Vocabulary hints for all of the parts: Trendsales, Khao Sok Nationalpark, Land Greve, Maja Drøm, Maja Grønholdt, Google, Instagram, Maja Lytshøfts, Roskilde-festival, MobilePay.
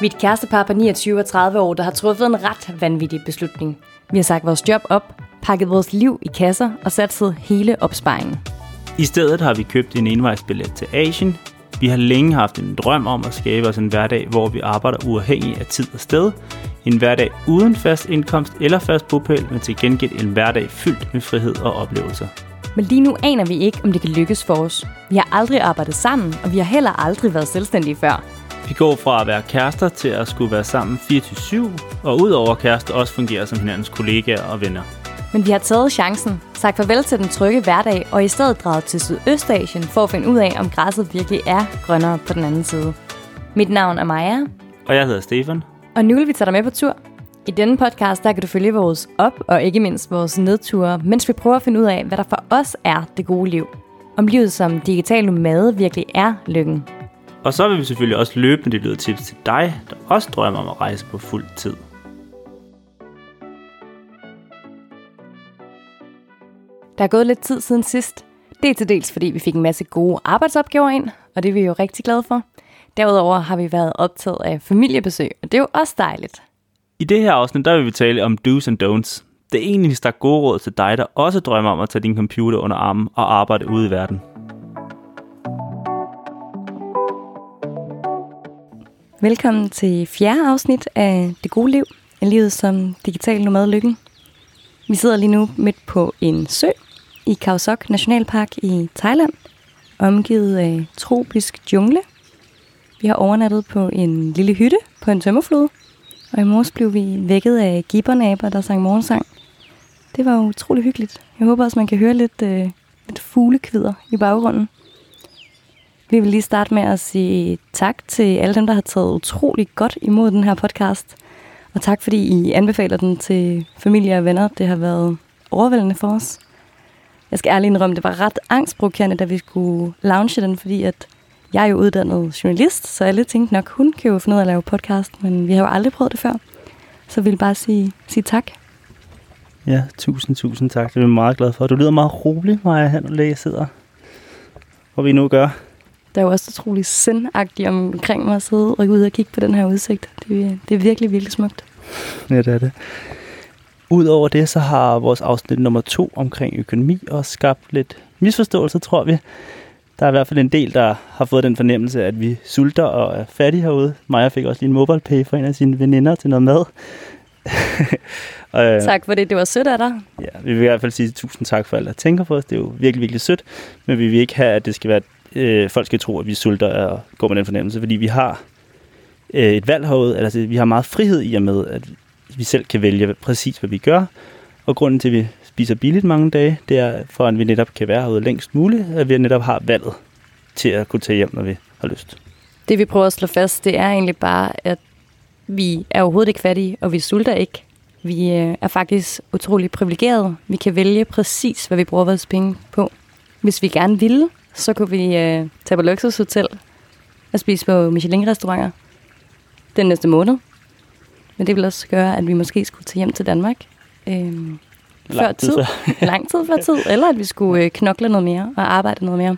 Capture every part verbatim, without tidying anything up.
Vi er et kærestepar på niogtyve og tredive år, der har truffet en ret vanvittig beslutning. Vi har sagt vores job op, pakket vores liv i kasser og satset hele opsparingen. I stedet har vi købt en envejsbillet til Asien. Vi har længe haft en drøm om at skabe os en hverdag, hvor vi arbejder uafhængig af tid og sted. En hverdag uden fast indkomst eller fast bopæl, men til gengæld en hverdag fyldt med frihed og oplevelser. Men lige nu aner vi ikke, om det kan lykkes for os. Vi har aldrig arbejdet sammen, og vi har heller aldrig været selvstændige før. Vi går fra at være kærester til at skulle være sammen fireogtyve syv, og udover kærester også fungerer som hinandens kollegaer og venner. Men vi har taget chancen, sagt farvel til den trygge hverdag, og i stedet draget til Sydøstasien for at finde ud af, om græsset virkelig er grønnere på den anden side. Mit navn er Maja. Og jeg hedder Stefan. Og nu vil vi tage dig med på tur. I denne podcast, der kan du følge vores op- og ikke mindst vores nedture, mens vi prøver at finde ud af, hvad der for os er det gode liv. Om livet som digital nomade virkelig er lykken. Og så vil vi selvfølgelig også løbe med de lyde tips til dig, der også drømmer om at rejse på fuld tid. Der er gået lidt tid siden sidst. Det er til dels, fordi vi fik en masse gode arbejdsopgaver ind, og det er vi jo rigtig glade for. Derudover har vi været optaget af familiebesøg, og det er jo også dejligt. I det her afsnit, der vil vi tale om do's and don'ts. Det er egentlig der gode råd til dig, der også drømmer om at tage din computer under armen og arbejde ude i verden. Velkommen til fjerde afsnit af Det Gode Liv, en livet som digital nomad lykken. Vi sidder lige nu midt på en sø i Khao Sok Nationalpark i Thailand, omgivet af tropisk jungle. Vi har overnattet på en lille hytte på en tømmerflod, og i morges blev vi vækket af gibbernaber, der sang morgensang. Det var utrolig hyggeligt. Jeg håber også, man kan høre lidt, øh, lidt fuglekvidder i baggrunden. Vi vil lige starte med at sige tak til alle dem, der har taget utrolig godt imod den her podcast. Og tak, fordi I anbefaler den til familie og venner. Det har været overvældende for os. Jeg skal ærligt indrømme, det var ret angstprovokerende, da vi skulle launche den, fordi at jeg er jo uddannet journalist, så alle tænkte nok, hun kan jo finde ud af at lave podcast, men vi har jo aldrig prøvet det før. Så vi vil bare sige, sige tak. Ja, tusind, tusind tak. Det er vi meget glade for. Du lyder meget rolig, Maja, her når jeg sidder. Hvad vi nu gør. Der er jo også utrolig sindagtigt omkring mig at sidde og gå ud og kigge på den her udsigt. Det, det er virkelig, virkelig smukt. Ja, det er det. Udover det, så har vores afsnit nummer to omkring økonomi også skabt lidt misforståelse, tror vi. Der er i hvert fald en del, der har fået den fornemmelse, at vi sulter og er fattige herude. Maja fik også lige en mobile pay fra en af sine veninder til noget mad. og, tak for det, det var sødt af dig. Ja, vi vil i hvert fald sige tusind tak for alle, der tænker på os. Det er jo virkelig, virkelig sødt. Men vi vil ikke have, at det skal være øh, folk skal tro, at vi sulter og går med den fornemmelse. Fordi vi har øh, et valg herude. Altså, vi har meget frihed i og med, at vi selv kan vælge præcis, hvad vi gør. Og grunden til, at vi spiser billigt mange dage, det er for, at vi netop kan være herude længst muligt, at vi netop har valget til at kunne tage hjem, når vi har lyst. Det vi prøver at slå fast, det er egentlig bare, at vi er overhovedet ikke fattige, og vi sulter ikke. Vi er faktisk utrolig privilegerede. Vi kan vælge præcis, hvad vi bruger vores penge på. Hvis vi gerne ville, så kunne vi tage på luksushotel og spise på Michelin-restauranter den næste måned. Men det ville også gøre, at vi måske skulle tage hjem til Danmark. Øhm, før tid, tid. lang tid før tid, eller at vi skulle øh, knokle noget mere og arbejde noget mere.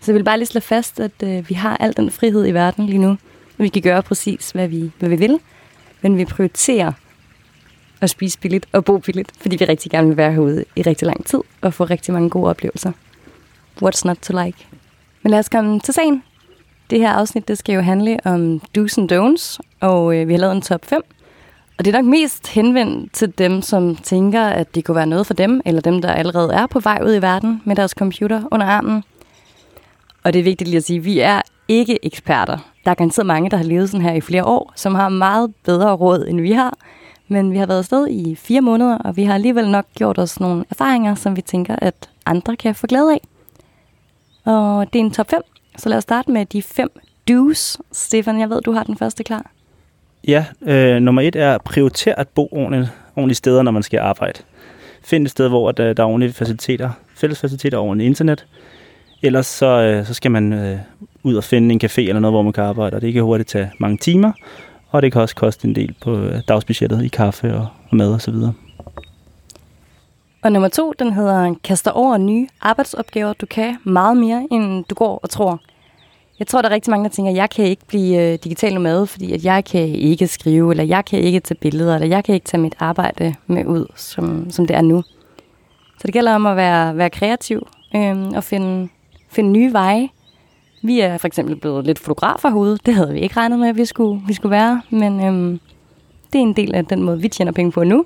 Så jeg vil bare lige slå fast, at øh, vi har al den frihed i verden lige nu. Vi kan gøre præcis, hvad vi, hvad vi vil, men vi prioriterer at spise billigt og bo billigt, fordi vi rigtig gerne vil være herude i rigtig lang tid og få rigtig mange gode oplevelser. What's not to like? Men lad os komme til sagen. Det her afsnit, det skal jo handle om do's and don'ts, og øh, vi har lavet en top fem. Og det er nok mest henvendt til dem, som tænker, at det kunne være noget for dem, eller dem, der allerede er på vej ud i verden med deres computer under armen. Og det er vigtigt lige at sige, at vi er ikke eksperter. Der er garanteret mange, der har levet sådan her i flere år, som har meget bedre råd, end vi har. Men vi har været afsted i fire måneder, og vi har alligevel nok gjort os nogle erfaringer, som vi tænker, at andre kan få glæde af. Og det er en top fem, så lad os starte med de fem do's. Stefan, jeg ved, du har den første klar. Ja, øh, nummer et er prioritere at bo ordentligt, ordentligt steder, når man skal arbejde. Find et sted, hvor der, der er ordentlige faciliteter, fælles faciliteter og ordentligt internet. Ellers så, øh, så skal man øh, ud og finde en café eller noget, hvor man kan arbejde, og det kan hurtigt tage mange timer, og det kan også koste en del på øh, dagsbudgettet i kaffe og, og mad og så videre. Og nummer to, den hedder, kaster over nye arbejdsopgaver, du kan meget mere, end du går og tror. Jeg tror, der er rigtig mange, der tænker, at jeg kan ikke blive digital nomade, fordi at jeg kan ikke skrive, eller jeg kan ikke tage billeder, eller jeg kan ikke tage mit arbejde med ud, som, som det er nu. Så det gælder om at være, være kreativ øh, og finde, finde nye veje. Vi er for eksempel blevet lidt fotograferhovedet. Det havde vi ikke regnet med, at vi skulle, vi skulle være, men øh, det er en del af den måde, vi tjener penge på nu.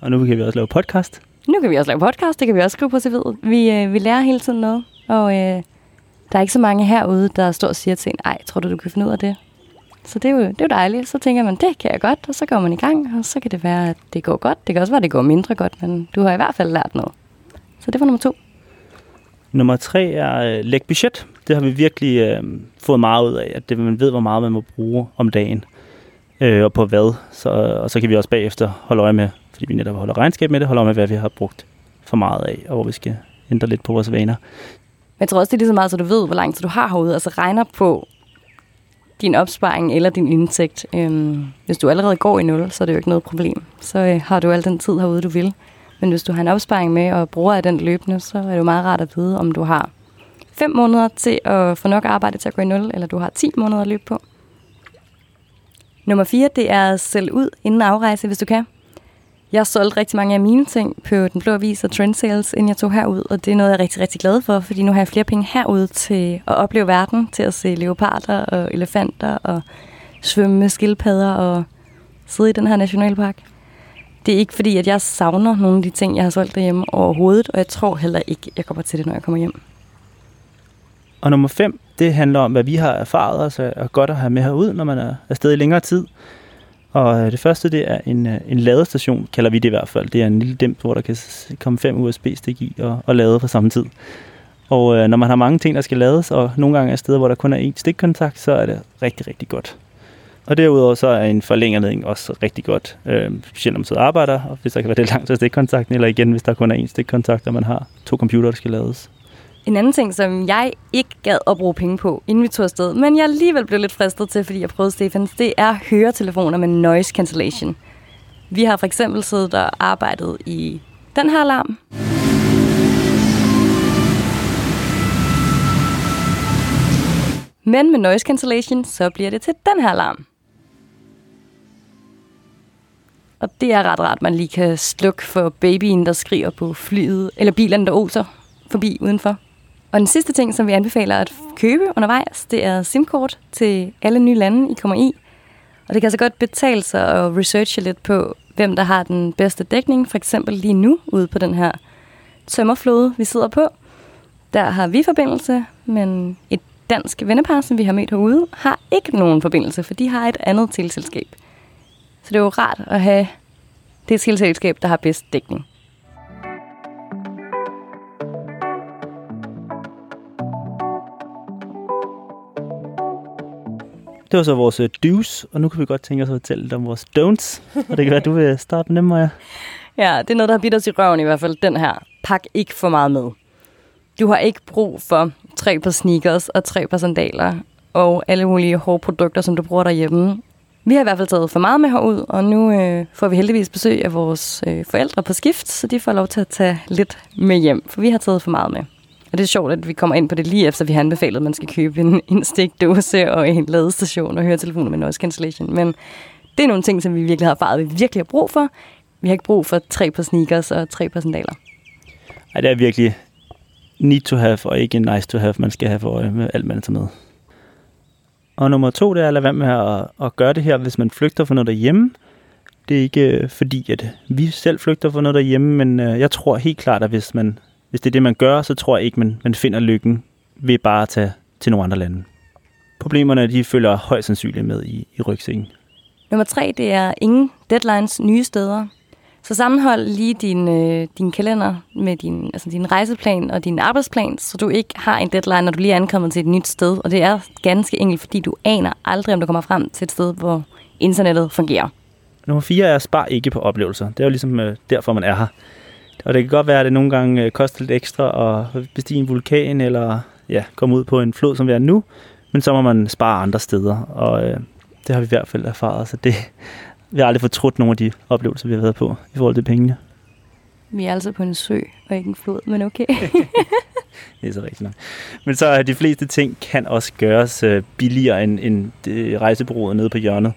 Og nu kan vi også lave podcast. Nu kan vi også lave podcast, det kan vi også skrive på C V'et. Vi, øh, vi lærer hele tiden noget, og øh, der er ikke så mange herude, der står og siger til en, ej, tror du, du kan finde ud af det? Så det er, jo, det er jo dejligt. Så tænker man, det kan jeg godt, og så går man i gang, og så kan det være, at det går godt. Det kan også være, at det går mindre godt, men du har i hvert fald lært noget. Så det var nummer to. Nummer tre er øh, læg budget. Det har vi virkelig øh, fået meget ud af, at det, man ved, hvor meget man må bruge om dagen, øh, og på hvad. Så, og så kan vi også bagefter holde øje med, fordi vi netop holder regnskab med det, holder øje med, hvad vi har brugt for meget af, og hvor vi skal ændre lidt på vores vaner. Men jeg tror også, det er lige så meget, så du ved, hvor lang tid du har herude, altså regner på din opsparing eller din indtægt. Øhm, hvis du allerede går i nul, så er det jo ikke noget problem. Så øh, har du al den tid herude, du vil. Men hvis du har en opsparing med og bruger af den løbende, så er det jo meget rart at vide, om du har fem måneder til at få nok arbejde til at gå i nul, eller du har ti måneder at løbe på. Nummer fire, det er sælge ud inden afrejse, hvis du kan. Jeg solgte rigtig mange af mine ting på Den Blå Avis og Trendsales, inden jeg tog herud, og det er noget, jeg er rigtig, rigtig glad for, fordi nu har jeg flere penge herude til at opleve verden, til at se leoparder og elefanter og svømme med skildpadder og sidde i den her nationalpark. Det er ikke fordi, at jeg savner nogle af de ting, jeg har solgt derhjemme overhovedet, og jeg tror heller ikke, jeg kommer til det, når jeg kommer hjem. Og nummer fem, det handler om, hvad vi har erfaret os, og er godt at have med herud, når man er afsted i længere tid. Og det første, det er en, en ladestation, kalder vi det i hvert fald. Det er en lille dæmp, hvor der kan komme fem U S B-stik i og, og lade på samme tid. Og øh, når man har mange ting, der skal lades, og nogle gange er steder, hvor der kun er én stikkontakt, så er det rigtig, rigtig godt. Og derudover så er en forlængerledning også rigtig godt, øh, specielt om man sidder og arbejder, og hvis der kan være det langt til stikkontakten, eller igen, hvis der kun er én stikkontakt, og man har to computere, der skal lades. En anden ting, som jeg ikke gad at bruge penge på, inden vi tog afsted, men jeg alligevel blev lidt fristet til, fordi jeg prøvede Stefans, det er høretelefoner med noise cancellation. Vi har for eksempel siddet og arbejdet i den her alarm. Men med noise cancellation, så bliver det til den her alarm. Og det er ret rart, man lige kan slukke for babyen, der skriger på flyet, eller bilerne, der oser forbi udenfor. Og den sidste ting, som vi anbefaler at købe undervejs, det er SIM-kort til alle nye lande, I kommer i. Og det kan så altså godt betale sig at researche lidt på, hvem der har den bedste dækning. For eksempel lige nu ude på den her tømmerflåde, vi sidder på. Der har vi forbindelse, men et dansk vennepar, som vi har mødt herude, har ikke nogen forbindelse, for de har et andet teleselskab. Så det er jo rart at have det teleselskab, der har bedst dækning. Det var så vores do's, og nu kan vi godt tænke os at fortælle lidt om vores don'ts. Og det kan være, at du vil starte med mig. Ja, det er noget, der har bidt os i røven i hvert fald. Den her. Pak ikke for meget med. Du har ikke brug for tre par sneakers og tre par sandaler og alle mulige hårde produkter, som du bruger derhjemme. Vi har i hvert fald taget for meget med herud, og nu øh, får vi heldigvis besøg af vores øh, forældre på skift, så de får lov til at tage lidt med hjem, for vi har taget for meget med. Og det er sjovt, at vi kommer ind på det lige efter, vi har anbefalet, at man skal købe en, en stikdåse og en ladestation og høretelefoner med noise cancellation. Men det er nogle ting, som vi virkelig har erfaret, vi virkelig har brug for. Vi har ikke brug for tre par sneakers og tre par sandaler. Ej, det er virkelig need to have og ikke nice to have. Man skal have for øje med alt, man tager med. Og nummer to, det er at lade være med at, at gøre det her, hvis man flygter for noget derhjemme. Det er ikke fordi, at vi selv flygter for noget derhjemme, men jeg tror helt klart, at hvis man... Hvis det er det, man gør, så tror jeg ikke, man, man finder lykken ved bare at tage til nogle andre lande. Problemerne, de følger højst sandsynligt med i, i rygsækken. Nummer tre, det er ingen deadlines, nye steder. Så sammenhold lige din, øh, din kalender med din, altså din rejseplan og din arbejdsplan, så du ikke har en deadline, når du lige er ankommet til et nyt sted. Og det er ganske enkelt, fordi du aner aldrig, om du kommer frem til et sted, hvor internettet fungerer. Nummer fire er spar ikke på oplevelser. Det er jo ligesom øh, derfor, man er her. Og det kan godt være, at det nogle gange koster lidt ekstra at bestige en vulkan, eller ja, komme ud på en flod, som vi er nu. Men så må man spare andre steder, og øh, det har vi i hvert fald erfaret. Så det, vi har aldrig fortrudt nogle af de oplevelser, vi har været på i forhold til pengene. Vi er altså på en sø og ikke en flod, men okay. Det er så rigtig nok. Men så de fleste ting kan også gøres billigere end, end rejsebureauet nede på hjørnet.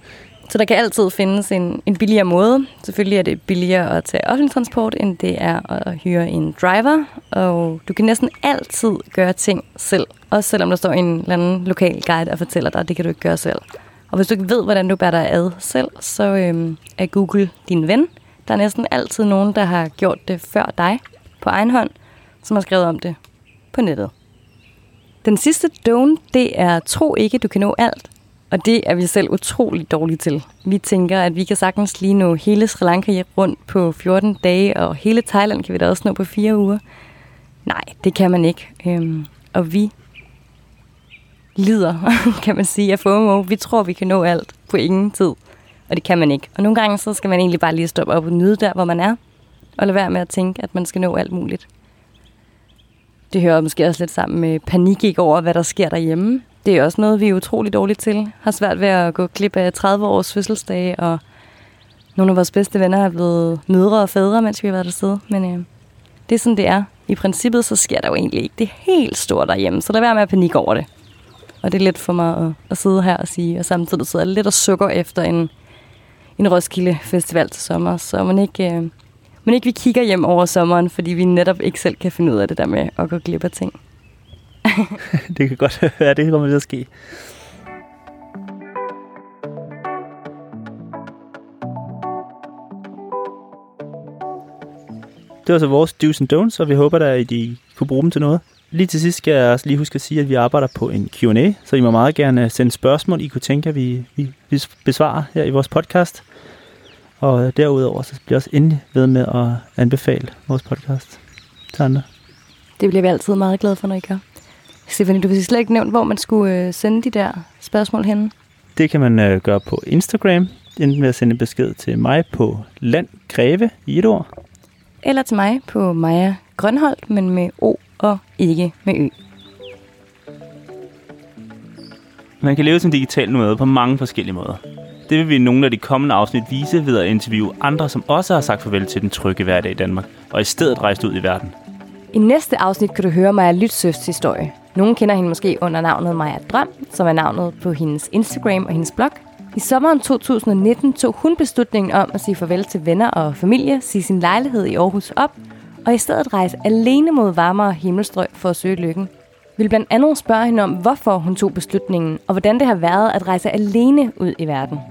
Så der kan altid findes en, en billigere måde. Selvfølgelig er det billigere at tage offentlig transport, end det er at hyre en driver. Og du kan næsten altid gøre ting selv. Også selvom der står en eller anden lokal guide og fortæller dig, at det kan du ikke gøre selv. Og hvis du ikke ved, hvordan du bærer dig ad selv, så øhm, er Google din ven. Der er næsten altid nogen, der har gjort det før dig på egen hånd, som har skrevet om det på nettet. Den sidste don't, det er tro ikke, du kan nå alt. Og det er vi selv utroligt dårlige til. Vi tænker, at vi kan sagtens lige nå hele Sri Lanka rundt på fjorten dage, og hele Thailand kan vi da også nå på fire uger. Nej, det kan man ikke. Øhm, og vi lider, kan man sige, af FOMO. Vi tror, vi kan nå alt på ingen tid, og det kan man ikke. Og nogle gange så skal man egentlig bare lige stoppe op og nyde der, hvor man er, og lade være med at tænke, at man skal nå alt muligt. Det hører måske også lidt sammen med panik over, hvad der sker derhjemme. Det er også noget, vi er utroligt dårligt til. Har svært ved at gå glip af tredive års fødselsdage, og nogle af vores bedste venner har blevet mødre og fædre, mens vi har været der sted. Men øh, det er sådan, det er. I princippet, så sker der jo egentlig ikke det helt store derhjemme, så lad være med at panik over det. Og det er let for mig at, at sidde her og sige, og samtidig sidder jeg lidt og sukker efter en, en Roskilde-festival til sommer, så man ikke, øh, man ikke vi kigger hjem over sommeren, fordi vi netop ikke selv kan finde ud af det der med at gå glip af ting. Det kan godt være, det kommer til at ske. Det var så vores do's and don'ts, og vi håber, at I kunne bruge dem til noget. Lige til sidst skal jeg også lige huske at sige, at vi arbejder på en Q and A, så I må meget gerne sende spørgsmål, I kunne tænke, at vi, vi, vi besvarer her i vores podcast. Og derudover så bliver også endelig ved med at anbefale vores podcast til andre. Det bliver vi altid meget glade for, når I gør. Stephanie, du vil slet ikke nævne, hvor man skulle sende de der spørgsmål henne. Det kan man gøre på Instagram, enten ved at sende besked til mig på Land Greve i et ord. Eller til mig på Maja Grønholdt, men med O og ikke med Ø. Man kan leve som digital nomade på mange forskellige måder. Det vil vi i nogle af de kommende afsnit vise ved at interviewe andre, som også har sagt farvel til den trygge hverdag i Danmark, og i stedet rejst ud i verden. I næste afsnit kan du høre Maja Lytshøfts historie. Nogen kender hende måske under navnet Maja Drøm, som er navnet på hendes Instagram og hendes blog. I sommeren to tusind nitten tog hun beslutningen om at sige farvel til venner og familie, sige sin lejlighed i Aarhus op, og i stedet rejse alene mod varmere himmelstrøg for at søge lykken. Vi vil blandt andet spørge hende om, hvorfor hun tog beslutningen, og hvordan det har været at rejse alene ud i verden.